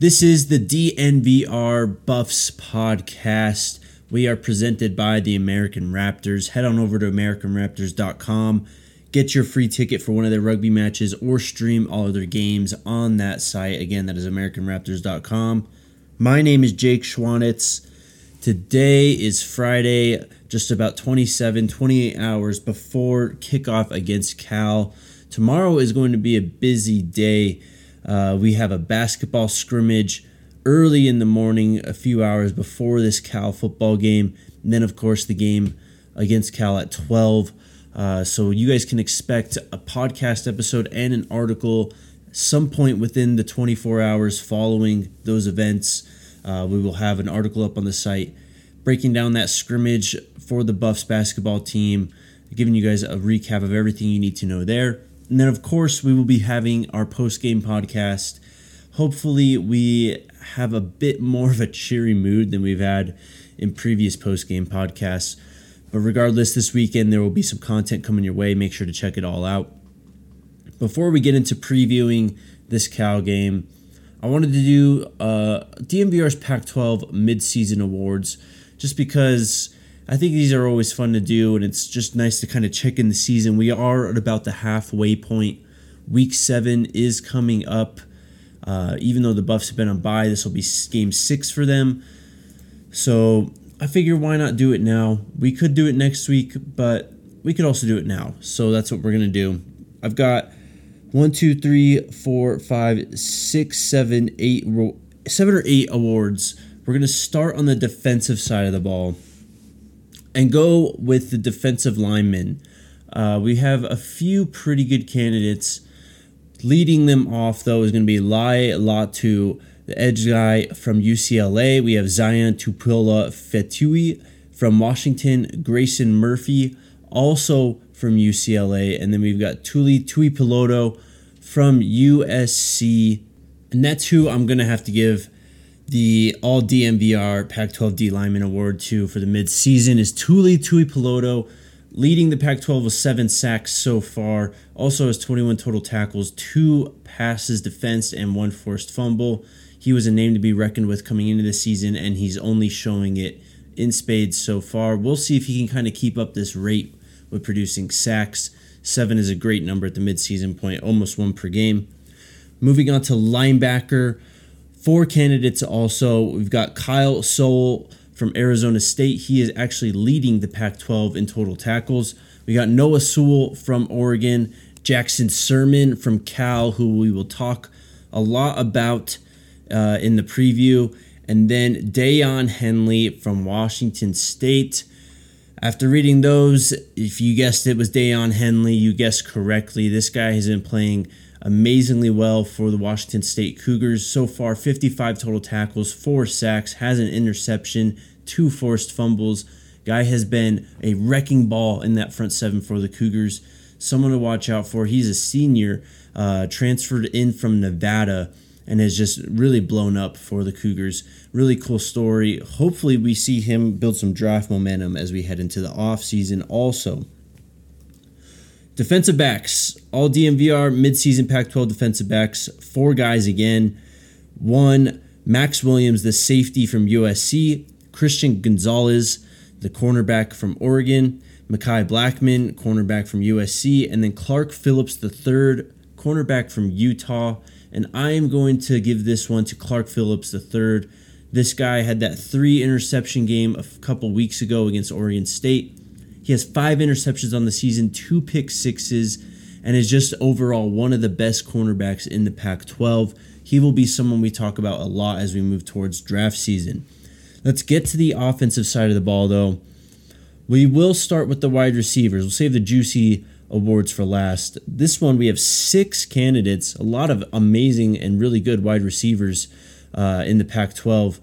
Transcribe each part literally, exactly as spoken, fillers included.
This is the D N V R Buffs Podcast. We are presented by the American Raptors. Head on over to american raptors dot com. Get your free ticket for one of their rugby matches or stream all of their games on that site. Again, that is american raptors dot com. My name is Jake Schwanitz. Today is Friday, just about twenty-seven, twenty-eight hours before kickoff against Cal. Tomorrow is going to be a busy day. Uh, we have a basketball scrimmage early in the morning, a few hours before this Cal football game. And then, of course, the game against Cal at twelve. Uh, so you guys can expect a podcast episode and an article some point within the twenty-four hours following those events. Uh, we will have an article up on the site breaking down that scrimmage for the Buffs basketball team, giving you guys a recap of everything you need to know there. And then, of course, we will be having our post-game podcast. Hopefully, we have a bit more of a cheery mood than we've had in previous post-game podcasts. But regardless, this weekend, there will be some content coming your way. Make sure to check it all out. Before we get into previewing this Cal game, I wanted to do uh, D N V R's Pac twelve midseason awards just because I think these are always fun to do, and it's just nice to kind of check in the season. We are at about the halfway point. Week seven is coming up. Uh, even though the Buffs have been on bye, this will be game six for them. So I figure why not do it now? We could do it next week, but we could also do it now. So that's what we're going to do. I've got one, two, three, four, five, six, seven, eight, seven or eight awards. We're going to start on the defensive side of the ball and go with the defensive linemen. Uh, we have a few pretty good candidates. Leading them off, though, is going to be Lai Latu, the edge guy from U C L A. We have Zion Tupuola-Fetui from Washington, Grayson Murphy, also from U C L A. And then we've got Tuli Tuipulotu from U S C. And that's who I'm going to have to give the All-D N V R Pac twelve D Lineman Award to for the midseason is Tuli Tuipulotu, leading the Pac twelve with seven sacks so far. Also has twenty-one total tackles, two passes defensed, and one forced fumble. He was a name to be reckoned with coming into the season, and he's only showing it in spades so far. We'll see if he can kind of keep up this rate with producing sacks. Seven is a great number at the midseason point, almost one per game. Moving on to linebacker. Four candidates also. We've got Kyle Soelle from Arizona State. He is actually leading the Pac twelve in total tackles. We got Noah Sewell from Oregon, Jackson Sermon from Cal, who we will talk a lot about uh, in the preview, and then Daiyan Henley from Washington State. After reading those, if you guessed it was Daiyan Henley, you guessed correctly. This guy has been playing amazingly well for the Washington State Cougars. So far, fifty-five total tackles, four sacks, has an interception, two forced fumbles. Guy has been a wrecking ball in that front seven for the Cougars. Someone to watch out for. He's a senior, uh, transferred in from Nevada, and has just really blown up for the Cougars. Really cool story. Hopefully we see him build some draft momentum as we head into the offseason also. Defensive backs, all D N V R midseason Pac twelve defensive backs, four guys again. One, Max Williams, the safety from U S C. Christian Gonzalez, the cornerback from Oregon. Mekhi Blackmon, cornerback from U S C. And then Clark Phillips, the third, cornerback from Utah. and I am going to give this one to Clark Phillips the third. This guy had that three interception game a couple weeks ago against Oregon State. He has five interceptions on the season, two pick sixes, and is just overall one of the best cornerbacks in the Pac twelve. He will be someone we talk about a lot as we move towards draft season. Let's get to the offensive side of the ball, though. We will start with the wide receivers. We'll save the juicy awards for last. This one, we have six candidates, a lot of amazing and really good wide receivers uh, in the Pac twelve.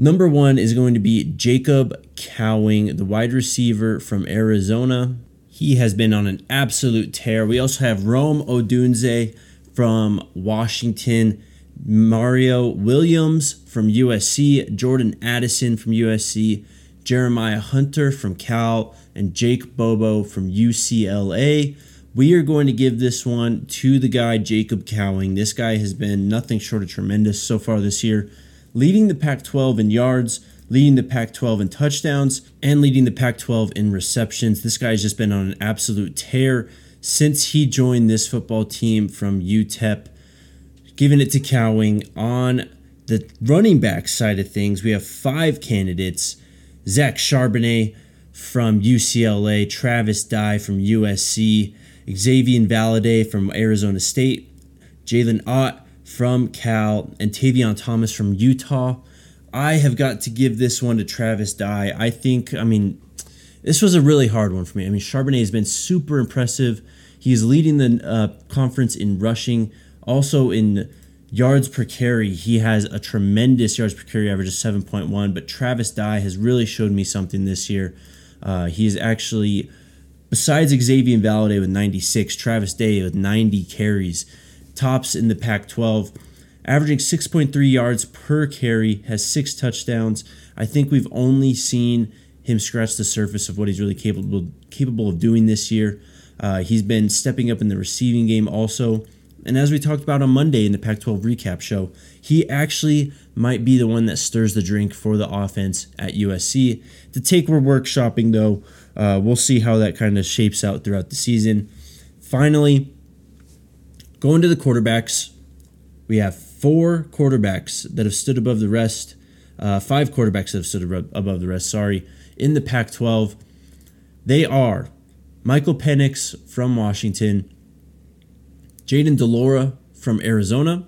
Number one is going to be Jacob Cowing, the wide receiver from Arizona. He has been on an absolute tear. We also have Rome Odunze from Washington, Mario Williams from U S C, Jordan Addison from U S C, Jeremiah Hunter from Cal, and Jake Bobo from U C L A. We are going to give this one to the guy, Jacob Cowing. This guy has been nothing short of tremendous so far this year, leading the Pac twelve in yards, leading the Pac twelve in touchdowns, and leading the Pac twelve in receptions. This guy's just been on an absolute tear since he joined this football team from U T E P. Giving it to Cowing. On the running back side of things, we have five candidates. Zach Charbonnet from U C L A, Travis Dye from U S C, Xavier Valladay from Arizona State, Jaylen Ott from Cal, and Tavion Thomas from Utah. I have got to give this one to Travis Dye. I think, I mean, this was a really hard one for me. I mean, Charbonnet has been super impressive. He is leading the uh, conference in rushing. Also in yards per carry, he has a tremendous yards per carry average of seven point one. But Travis Dye has really showed me something this year. Uh, he is actually, besides Xavier Valladay with ninety-six, Travis Dye with ninety carries, tops in the Pac twelve. Averaging six point three yards per carry, has six touchdowns. I think we've only seen him scratch the surface of what he's really capable capable of doing this year. Uh, he's been stepping up in the receiving game also. And as we talked about on Monday in the Pac twelve recap show, he actually might be the one that stirs the drink for the offense at U S C. To take we're workshopping, though, uh, we'll see how that kind of shapes out throughout the season. Finally, going to the quarterbacks, we have four quarterbacks that have stood above the rest, uh, five quarterbacks that have stood above the rest, sorry, in the Pac twelve. They are Michael Penix from Washington, Jaden DeLora from Arizona,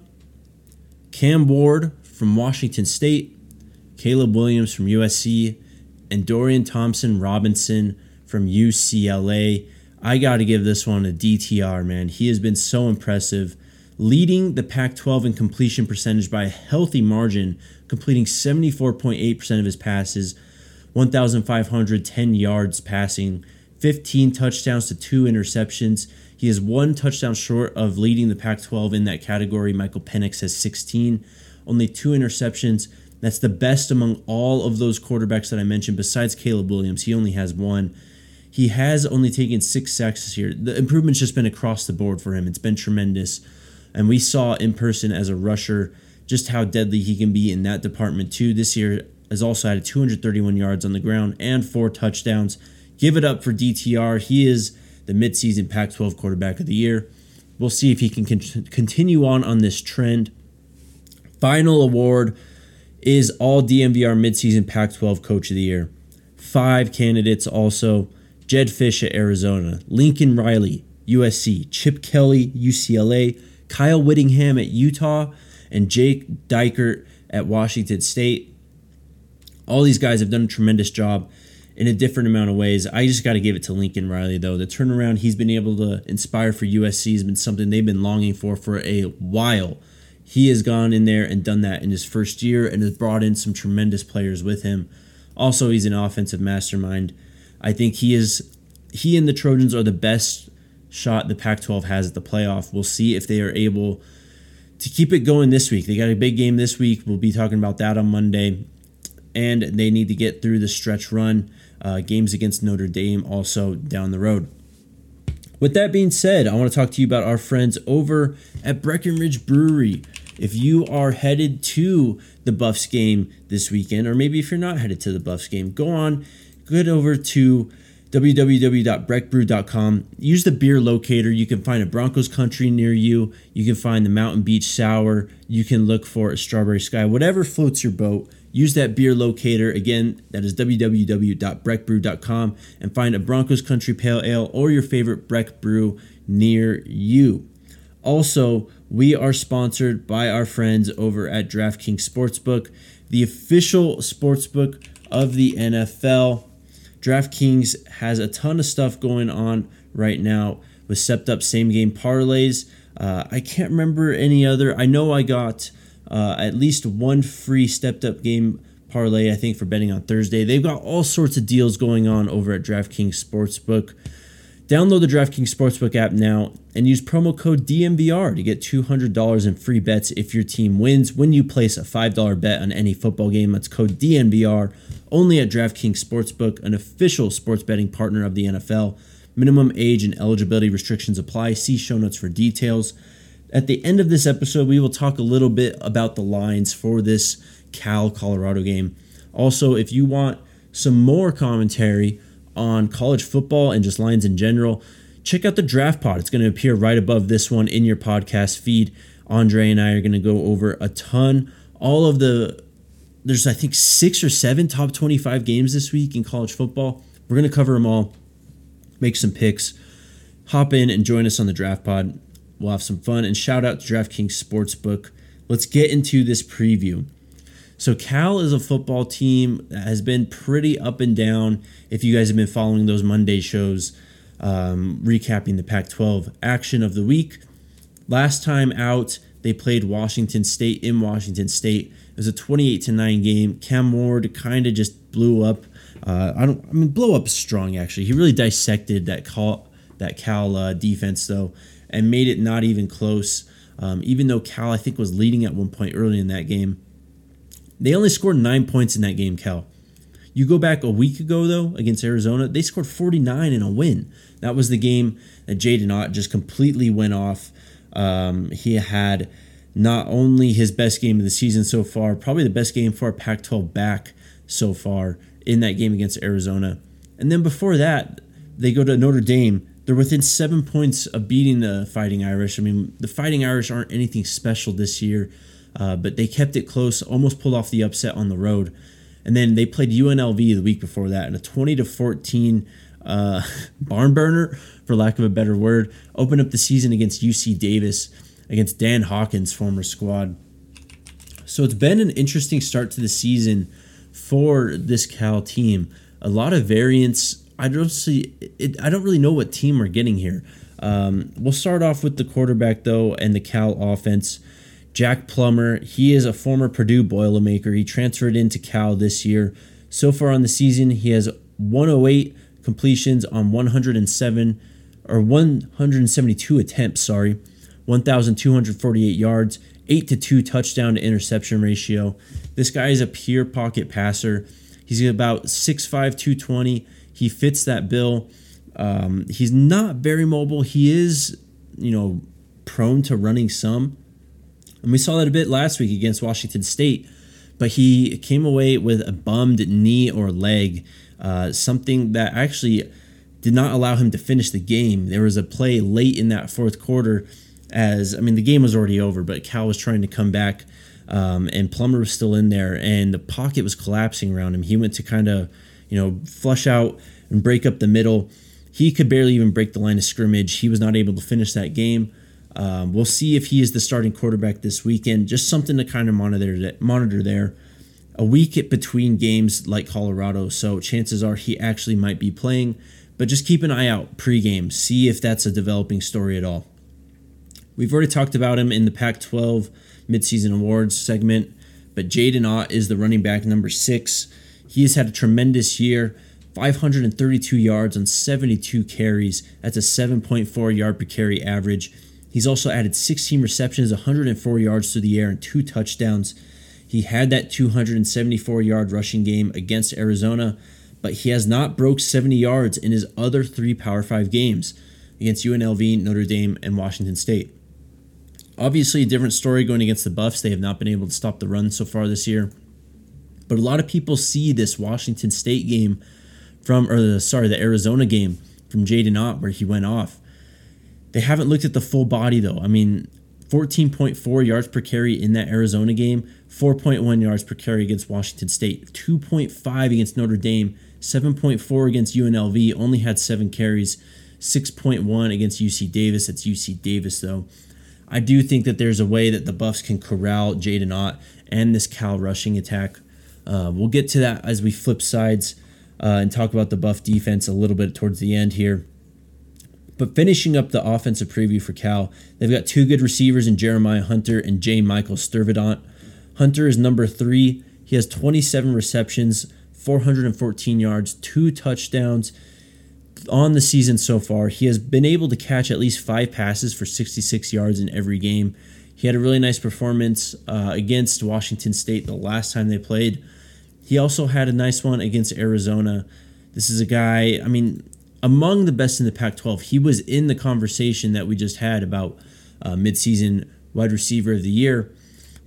Cam Ward from Washington State, Caleb Williams from U S C, and Dorian Thompson-Robinson from U C L A. I got to give this one a D T R, man. He has been so impressive, leading the Pac twelve in completion percentage by a healthy margin, completing seventy-four point eight percent of his passes, one thousand five hundred ten yards passing, fifteen touchdowns to two interceptions. He is one touchdown short of leading the Pac twelve in that category. Michael Penix has sixteen, only two interceptions. That's the best among all of those quarterbacks that I mentioned besides Caleb Williams. He only has one. He has only taken six sacks this year. The improvement's just been across the board for him. It's been tremendous. And we saw in person as a rusher just how deadly he can be in that department too. This year has also had two hundred thirty-one yards on the ground and four touchdowns. Give it up for D T R. He is the midseason Pac twelve quarterback of the year. We'll see if he can con- continue on on this trend. Final award is all D N V R midseason Pac twelve coach of the year. Five candidates also. Jed Fish at Arizona, Lincoln Riley, U S C, Chip Kelly, U C L A, Kyle Whittingham at Utah, and Jake Dykert at Washington State. All these guys have done a tremendous job in a different amount of ways. I just got to give it to Lincoln Riley, though. The turnaround he's been able to inspire for U S C has been something they've been longing for for a while. He has gone in there and done that in his first year and has brought in some tremendous players with him. Also, he's an offensive mastermind. I think he is. He and the Trojans are the best shot the Pac twelve has at the playoff. We'll see if they are able to keep it going this week. They got a big game this week. We'll be talking about that on Monday. And they need to get through the stretch run. Uh, games against Notre Dame also down the road. With that being said, I want to talk to you about our friends over at Breckenridge Brewery. If you are headed to the Buffs game this weekend, or maybe if you're not headed to the Buffs game, go on, go over to w w w dot breck brew dot com. Use the beer locator. You can find a Broncos Country near you. You can find the Mountain Beach Sour. You can look for a Strawberry Sky. Whatever floats your boat, use that beer locator. Again, that is w w w dot breck brew dot com, and find a Broncos Country Pale Ale or your favorite Breck Brew near you. Also, we are sponsored by our friends over at DraftKings Sportsbook, the official sportsbook of the N F L. DraftKings has a ton of stuff going on right now with stepped-up same-game parlays. Uh, I can't remember any other. I know I got uh, at least one free stepped-up game parlay, I think, for betting on Thursday. They've got all sorts of deals going on over at DraftKings Sportsbook. Download the DraftKings Sportsbook app now and use promo code D N V R to get two hundred dollars in free bets if your team wins when you place a five dollar bet on any football game. That's code D N V R only at DraftKings Sportsbook, an official sports betting partner of the N F L. Minimum age and eligibility restrictions apply. See show notes for details. At the end of this episode, we will talk a little bit about the lines for this Cal-Colorado game. Also, if you want some more commentary on college football and just lines in general, check out the Draft Pod. It's going to appear right above this one in your podcast feed. Andre and I are going to go over a ton. All of the, there's I think six or seven top twenty-five games this week in college football. We're going to cover them all, make some picks, hop in and join us on the Draft Pod. We'll have some fun, and shout out to DraftKings Sportsbook. Let's get into this preview. So Cal is a football team that has been pretty up and down. If you guys have been following those Monday shows, um, recapping the Pac twelve action of the week. Last time out, they played Washington State in Washington State. It was a twenty-eight to nine game. Cam Ward kind of just blew up. Uh, I don't. I mean, blow up strong, actually. He really dissected that Cal, that Cal uh, defense, though, and made it not even close. Um, even though Cal, I think, was leading at one point early in that game. They only scored nine points in that game, Cal. You go back a week ago, though, against Arizona, they scored forty-nine in a win. That was the game that Jaylen Ott just completely went off. Um, he had not only his best game of the season so far, probably the best game for a Pac twelve back so far in that game against Arizona. And then before that, they go to Notre Dame. They're within seven points of beating the Fighting Irish. I mean, the Fighting Irish aren't anything special this year. Uh, but they kept it close, almost pulled off the upset on the road. And then they played U N L V the week before that in a twenty to fourteen uh, barn burner, for lack of a better word. Opened up the season against U C Davis, against Dan Hawkins' former squad. So it's been an interesting start to the season for this Cal team. A lot of variance. I don't see. It, I don't really know what team we're getting here. Um, we'll start off with the quarterback, though, and the Cal offense. Jack Plummer, he is a former Purdue Boilermaker. He transferred into Cal this year. So far on the season, he has one hundred eight completions on one hundred seven or one hundred seventy-two attempts, sorry, one thousand two hundred forty-eight yards, eight to two touchdown to interception ratio. This guy is a pure pocket passer. He's about six five, two twenty. He fits that bill. Um, he's not very mobile. He is, you know, prone to running some. And we saw that a bit last week against Washington State, but he came away with a bummed knee or leg, uh, something that actually did not allow him to finish the game. There was a play late in that fourth quarter as, I mean, the game was already over, but Cal was trying to come back, um, and Plummer was still in there, and the pocket was collapsing around him. He went to kind of, you know, flush out and break up the middle. He could barely even break the line of scrimmage. He was not able to finish that game. Um, we'll see if he is the starting quarterback this weekend. Just something to kind of monitor monitor there. A week between games like Colorado, so chances are he actually might be playing. But just keep an eye out pregame. See if that's a developing story at all. We've already talked about him in the Pac twelve midseason awards segment. But Jaylen Ott is the running back number six. He has had a tremendous year. five hundred thirty-two yards on seventy-two carries. That's a seven point four yard per carry average. He's also added sixteen receptions, one hundred four yards through the air, and two touchdowns. He had that two hundred seventy-four yard rushing game against Arizona, but he has not broke seventy yards in his other three Power five games against U N L V, Notre Dame, and Washington State. Obviously, a different story going against the Buffs. They have not been able to stop the run so far this year. But a lot of people see this Washington State game from, or the, sorry, the Arizona game from Jaylen Ott where he went off. They haven't looked at the full body though. I mean, fourteen point four yards per carry in that Arizona game, four point one yards per carry against Washington State, two point five against Notre Dame, seven point four against U N L V, only had seven carries, six point one against U C Davis. That's U C Davis though. I do think that there's a way that the Buffs can corral Jaylen Ott and this Cal rushing attack. Uh, we'll get to that as we flip sides uh, and talk about the Buff defense a little bit towards the end here. But finishing up the offensive preview for Cal, they've got two good receivers in Jeremiah Hunter and J. Michael Sturdivant. Hunter is number three. He has twenty-seven receptions, four hundred fourteen yards, two touchdowns on the season so far. He has been able to catch at least five passes for sixty-six yards in every game. He had a really nice performance uh, against Washington State the last time they played. He also had a nice one against Arizona. This is a guy, I mean, among the best in the Pac twelve. He was in the conversation that we just had about uh, midseason wide receiver of the year,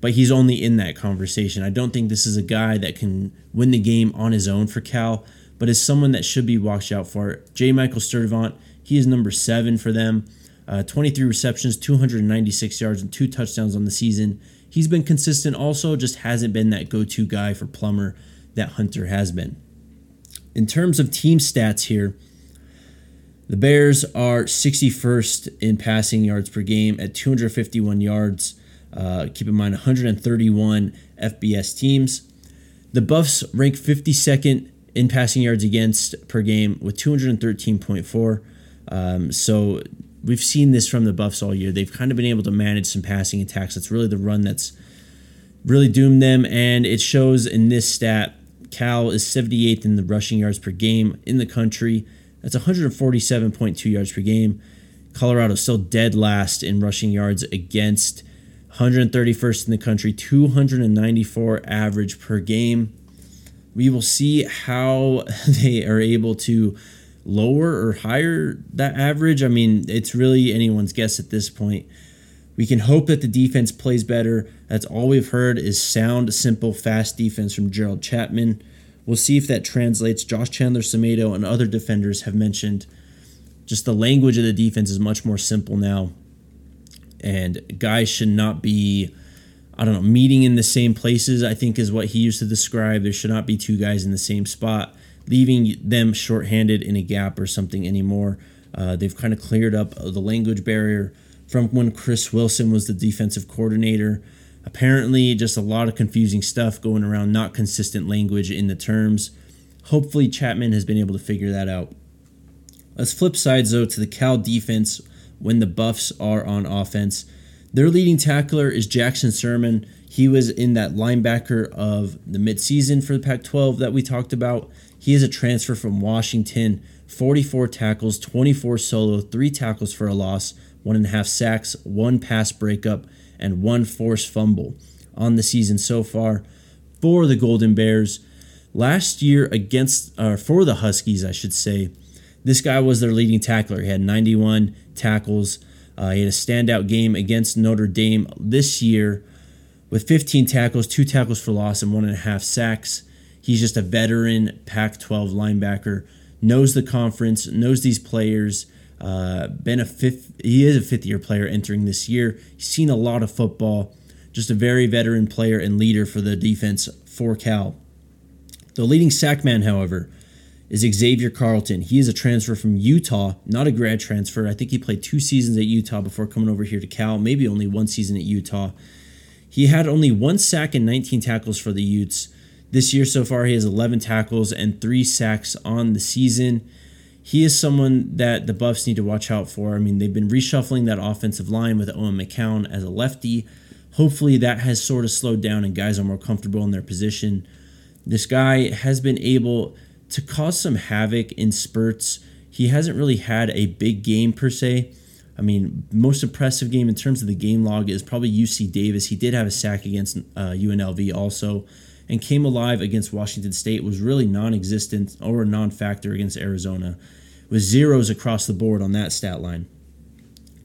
but he's only in that conversation. I don't think this is a guy that can win the game on his own for Cal, but is someone that should be watched out for. J. Michael Sturdivant, he is number seven for them. Uh, twenty-three receptions, two hundred ninety-six yards, and two touchdowns on the season. He's been consistent also, just hasn't been that go-to guy for Plummer that Hunter has been. In terms of team stats here, the Bears are sixty-first in passing yards per game at two hundred fifty-one yards. Uh, keep in mind, one hundred thirty-one F B S teams. The Buffs rank fifty-second in passing yards against per game with two hundred thirteen point four. Um, so we've seen this from the Buffs all year. They've kind of been able to manage some passing attacks. That's really the run that's really doomed them, and it shows in this stat. Cal is seventy-eighth in the rushing yards per game in the country. That's one hundred forty-seven point two yards per game. Colorado still dead last in rushing yards against, one hundred thirty-first in the country, two hundred ninety-four average per game. We will see how they are able to lower or higher that average. I mean, it's really anyone's guess at this point. We can hope that the defense plays better. That's all we've heard is sound, simple, fast defense from Gerald Chapman. We'll see if that translates. Josh Chandler-Semedo and other defenders have mentioned just the language of the defense is much more simple now, and guys should not be, I don't know, meeting in the same places, I think is what he used to describe. There should not be two guys in the same spot, leaving them shorthanded in a gap or something anymore. Uh, they've kind of cleared up the language barrier from when Chris Wilson was the defensive coordinator. Apparently, just a lot of confusing stuff going around, not consistent language in the terms. Hopefully, Chapman has been able to figure that out. Let's flip sides, though, to the Cal defense when the Buffs are on offense. Their leading tackler is Jackson Sermon. He was in that linebacker of the midseason for the Pac twelve that we talked about. He is a transfer from Washington, forty-four tackles, twenty-four solo, three tackles for a loss, one and a half sacks, one pass breakup, and one forced fumble on the season so far for the Golden Bears. Last year against, or for the Huskies, I should say, this guy was their leading tackler. He had ninety-one tackles. Uh, he had a standout game against Notre Dame this year with fifteen tackles, two tackles for loss, and one and a half sacks. He's just a veteran Pac twelve linebacker, knows the conference, knows these players. Uh, been a fifth, he is a fifth-year player entering this year. He's seen a lot of football. Just a very veteran player and leader for the defense for Cal. The leading sack man, however, is Xavier Carlton. He is a transfer from Utah, not a grad transfer. I think he played two seasons at Utah before coming over here to Cal, maybe only one season at Utah. He had only one sack and nineteen tackles for the Utes. This year so far, he has eleven tackles and three sacks on the season. He is someone that the Buffs need to watch out for. I mean, they've been reshuffling that offensive line with Owen McCown as a lefty. Hopefully that has sort of slowed down and guys are more comfortable in their position. This guy has been able to cause some havoc in spurts. He hasn't really had a big game per se. I mean, most impressive game in terms of the game log is probably U C Davis. He did have a sack against uh, U N L V also, and came alive against Washington State, was really non-existent or a non-factor against Arizona, with zeros across the board on that stat line.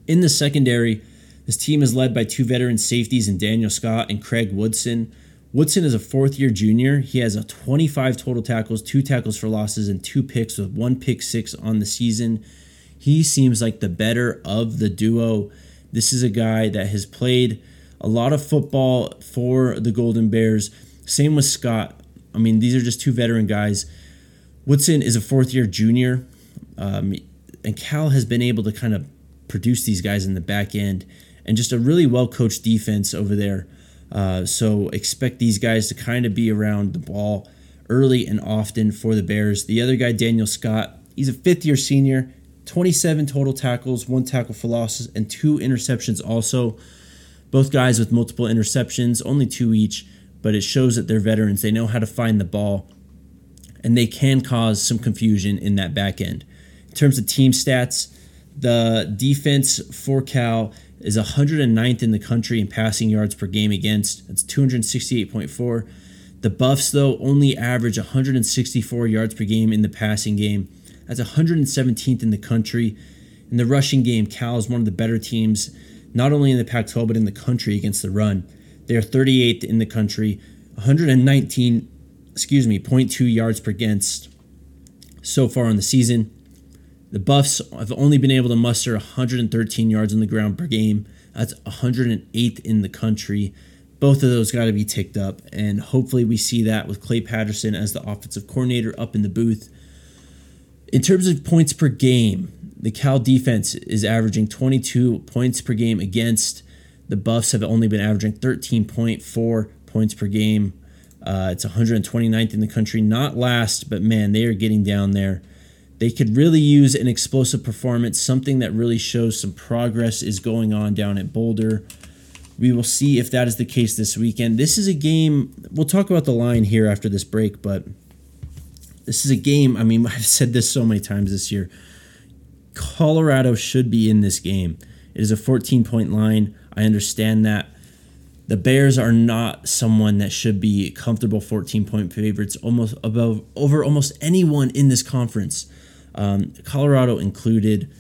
In the secondary, this team is led by two veteran safeties in Daniel Scott and Craig Woodson. Woodson is a fourth-year junior. He has a twenty-five total tackles, two tackles for losses, and two picks with one pick six on the season. He seems like the better of the duo. This is a guy that has played a lot of football for the Golden Bears. Same with Scott. I mean, these are just two veteran guys. Woodson is a fourth-year junior, um, and Cal has been able to kind of produce these guys in the back end, and just a really well-coached defense over there. Uh, so expect these guys to kind of be around the ball early and often for the Bears. The other guy, Daniel Scott, he's a fifth-year senior, twenty-seven total tackles, one tackle for losses, and two interceptions also. Both guys with multiple interceptions, only two each, but it shows that they're veterans. They know how to find the ball, and they can cause some confusion in that back end. In terms of team stats, the defense for Cal is one hundred ninth in the country in passing yards per game against. That's two sixty-eight point four. The Buffs, though, only average one hundred sixty-four yards per game in the passing game. That's one hundred seventeenth in the country. In the rushing game, Cal is one of the better teams, not only in the Pac twelve, but in the country against the run. They are thirty-eighth in the country, one hundred nineteen, excuse me, point two yards per against so far in the season. The Buffs have only been able to muster one hundred thirteen yards on the ground per game. That's one hundred eighth in the country. Both of those got to be ticked up, and hopefully we see that with Clay Patterson as the offensive coordinator up in the booth. In terms of points per game, the Cal defense is averaging twenty-two points per game against. The Buffs have only been averaging thirteen point four points per game. Uh, it's one hundred twenty-ninth in the country. Not last, but man, they are getting down there. They could really use an explosive performance, something that really shows some progress is going on down at Boulder. We will see if that is the case this weekend. This is a game, we'll talk about the line here after this break, but this is a game, I mean, I've said this so many times this year. Colorado should be in this game. It is a fourteen-point line. I understand that. The Bears are not someone that should be comfortable fourteen-point favorites almost above over almost anyone in this conference, um, Colorado included.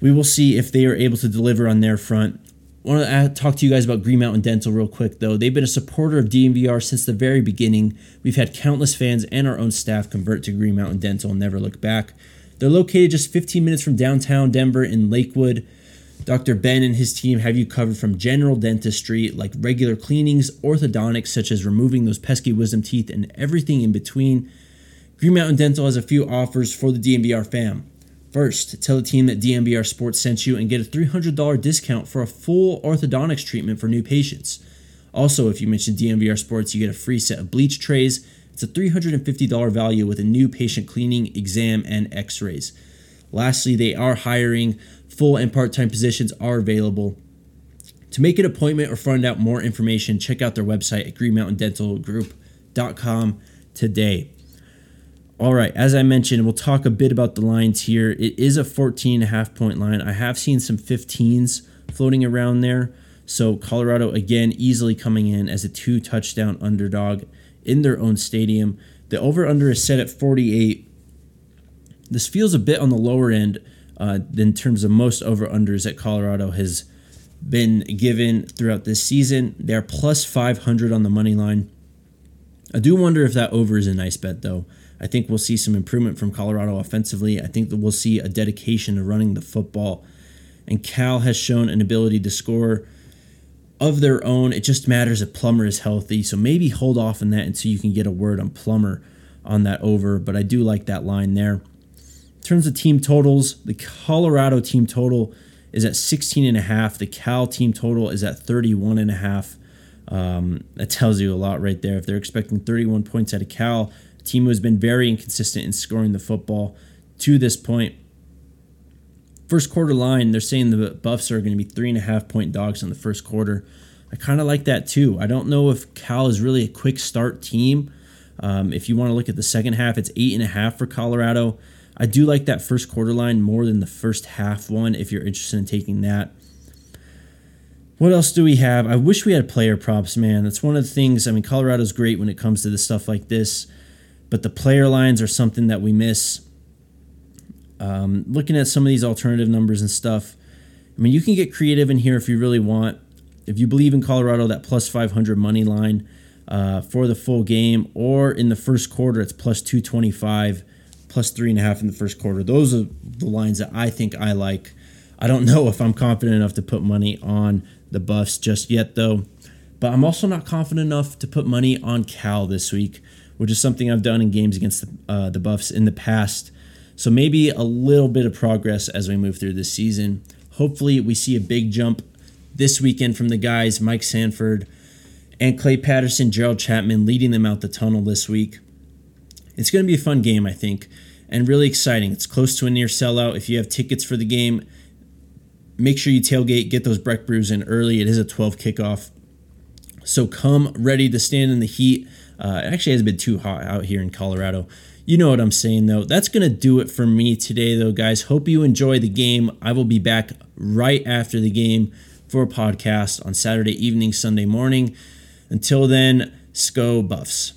We will see if they are able to deliver on their front. I want to talk to you guys about Green Mountain Dental real quick, though. They've been a supporter of D N V R since the very beginning. We've had countless fans and our own staff convert to Green Mountain Dental and never look back. They're located just fifteen minutes from downtown Denver in Lakewood. Doctor Ben and his team have you covered from general dentistry, like regular cleanings, orthodontics, such as removing those pesky wisdom teeth, and everything in between. Green Mountain Dental has a few offers for the D N V R fam. First, tell the team that D N V R Sports sent you and get a three hundred dollars discount for a full orthodontics treatment for new patients. Also, if you mention D N V R Sports, you get a free set of bleach trays. It's a three hundred fifty dollars value with a new patient cleaning, exam, and x-rays. Lastly, they are hiring. Full and part-time positions are available. To make an appointment or find out more information, check out their website at green mountain dental group dot com today. All right, as I mentioned, we'll talk a bit about the lines here. It is a fourteen and a half point line. I have seen some fifteens floating around there. So Colorado, again, easily coming in as a two-touchdown underdog in their own stadium. The over-under is set at forty-eight. This feels a bit on the lower end Uh, in terms of most over-unders that Colorado has been given throughout this season. They're plus five hundred on the money line. I do wonder if that over is a nice bet, though. I think we'll see some improvement from Colorado offensively. I think that we'll see a dedication to running the football. And Cal has shown an ability to score of their own. It just matters if Plummer is healthy. So maybe hold off on that until you can get a word on Plummer on that over. But I do like that line there. In terms of team totals, the Colorado team total is at sixteen and a half. The Cal team total is at thirty-one and a half. Um, that tells you a lot right there. If they're expecting thirty-one points out of Cal, a team who has been very inconsistent in scoring the football to this point. First quarter line, they're saying the Buffs are going to be three and a half point dogs in the first quarter. I kind of like that too. I don't know if Cal is really a quick start team. Um, if you want to look at the second half, it's eight and a half for Colorado. I do like that first quarter line more than the first half one if you're interested in taking that. What else do we have? I wish we had player props, man. That's one of the things. I mean, Colorado's great when it comes to the stuff like this, but the player lines are something that we miss. Um, looking at some of these alternative numbers and stuff, I mean, you can get creative in here if you really want. If you believe in Colorado, that plus five hundred money line, uh, for the full game, or in the first quarter, it's plus two twenty-five, plus three and a half in the first quarter. Those are the lines that I think I like. I don't know if I'm confident enough to put money on the Buffs just yet, though. But I'm also not confident enough to put money on Cal this week, which is something I've done in games against the, uh, the Buffs in the past. So maybe a little bit of progress as we move through this season. Hopefully we see a big jump this weekend from the guys, Mike Sanford and Clay Patterson, Gerald Chapman, leading them out the tunnel this week. It's going to be a fun game, I think, and really exciting. It's close to a near sellout. If you have tickets for the game, make sure you tailgate, get those Breck Brews in early. It is a twelve kickoff. So come ready to stand in the heat. Uh, it actually hasn't been too hot out here in Colorado. You know what I'm saying, though. That's going to do it for me today, though, guys. Hope you enjoy the game. I will be back right after the game for a podcast on Saturday evening, Sunday morning. Until then, Sco Buffs.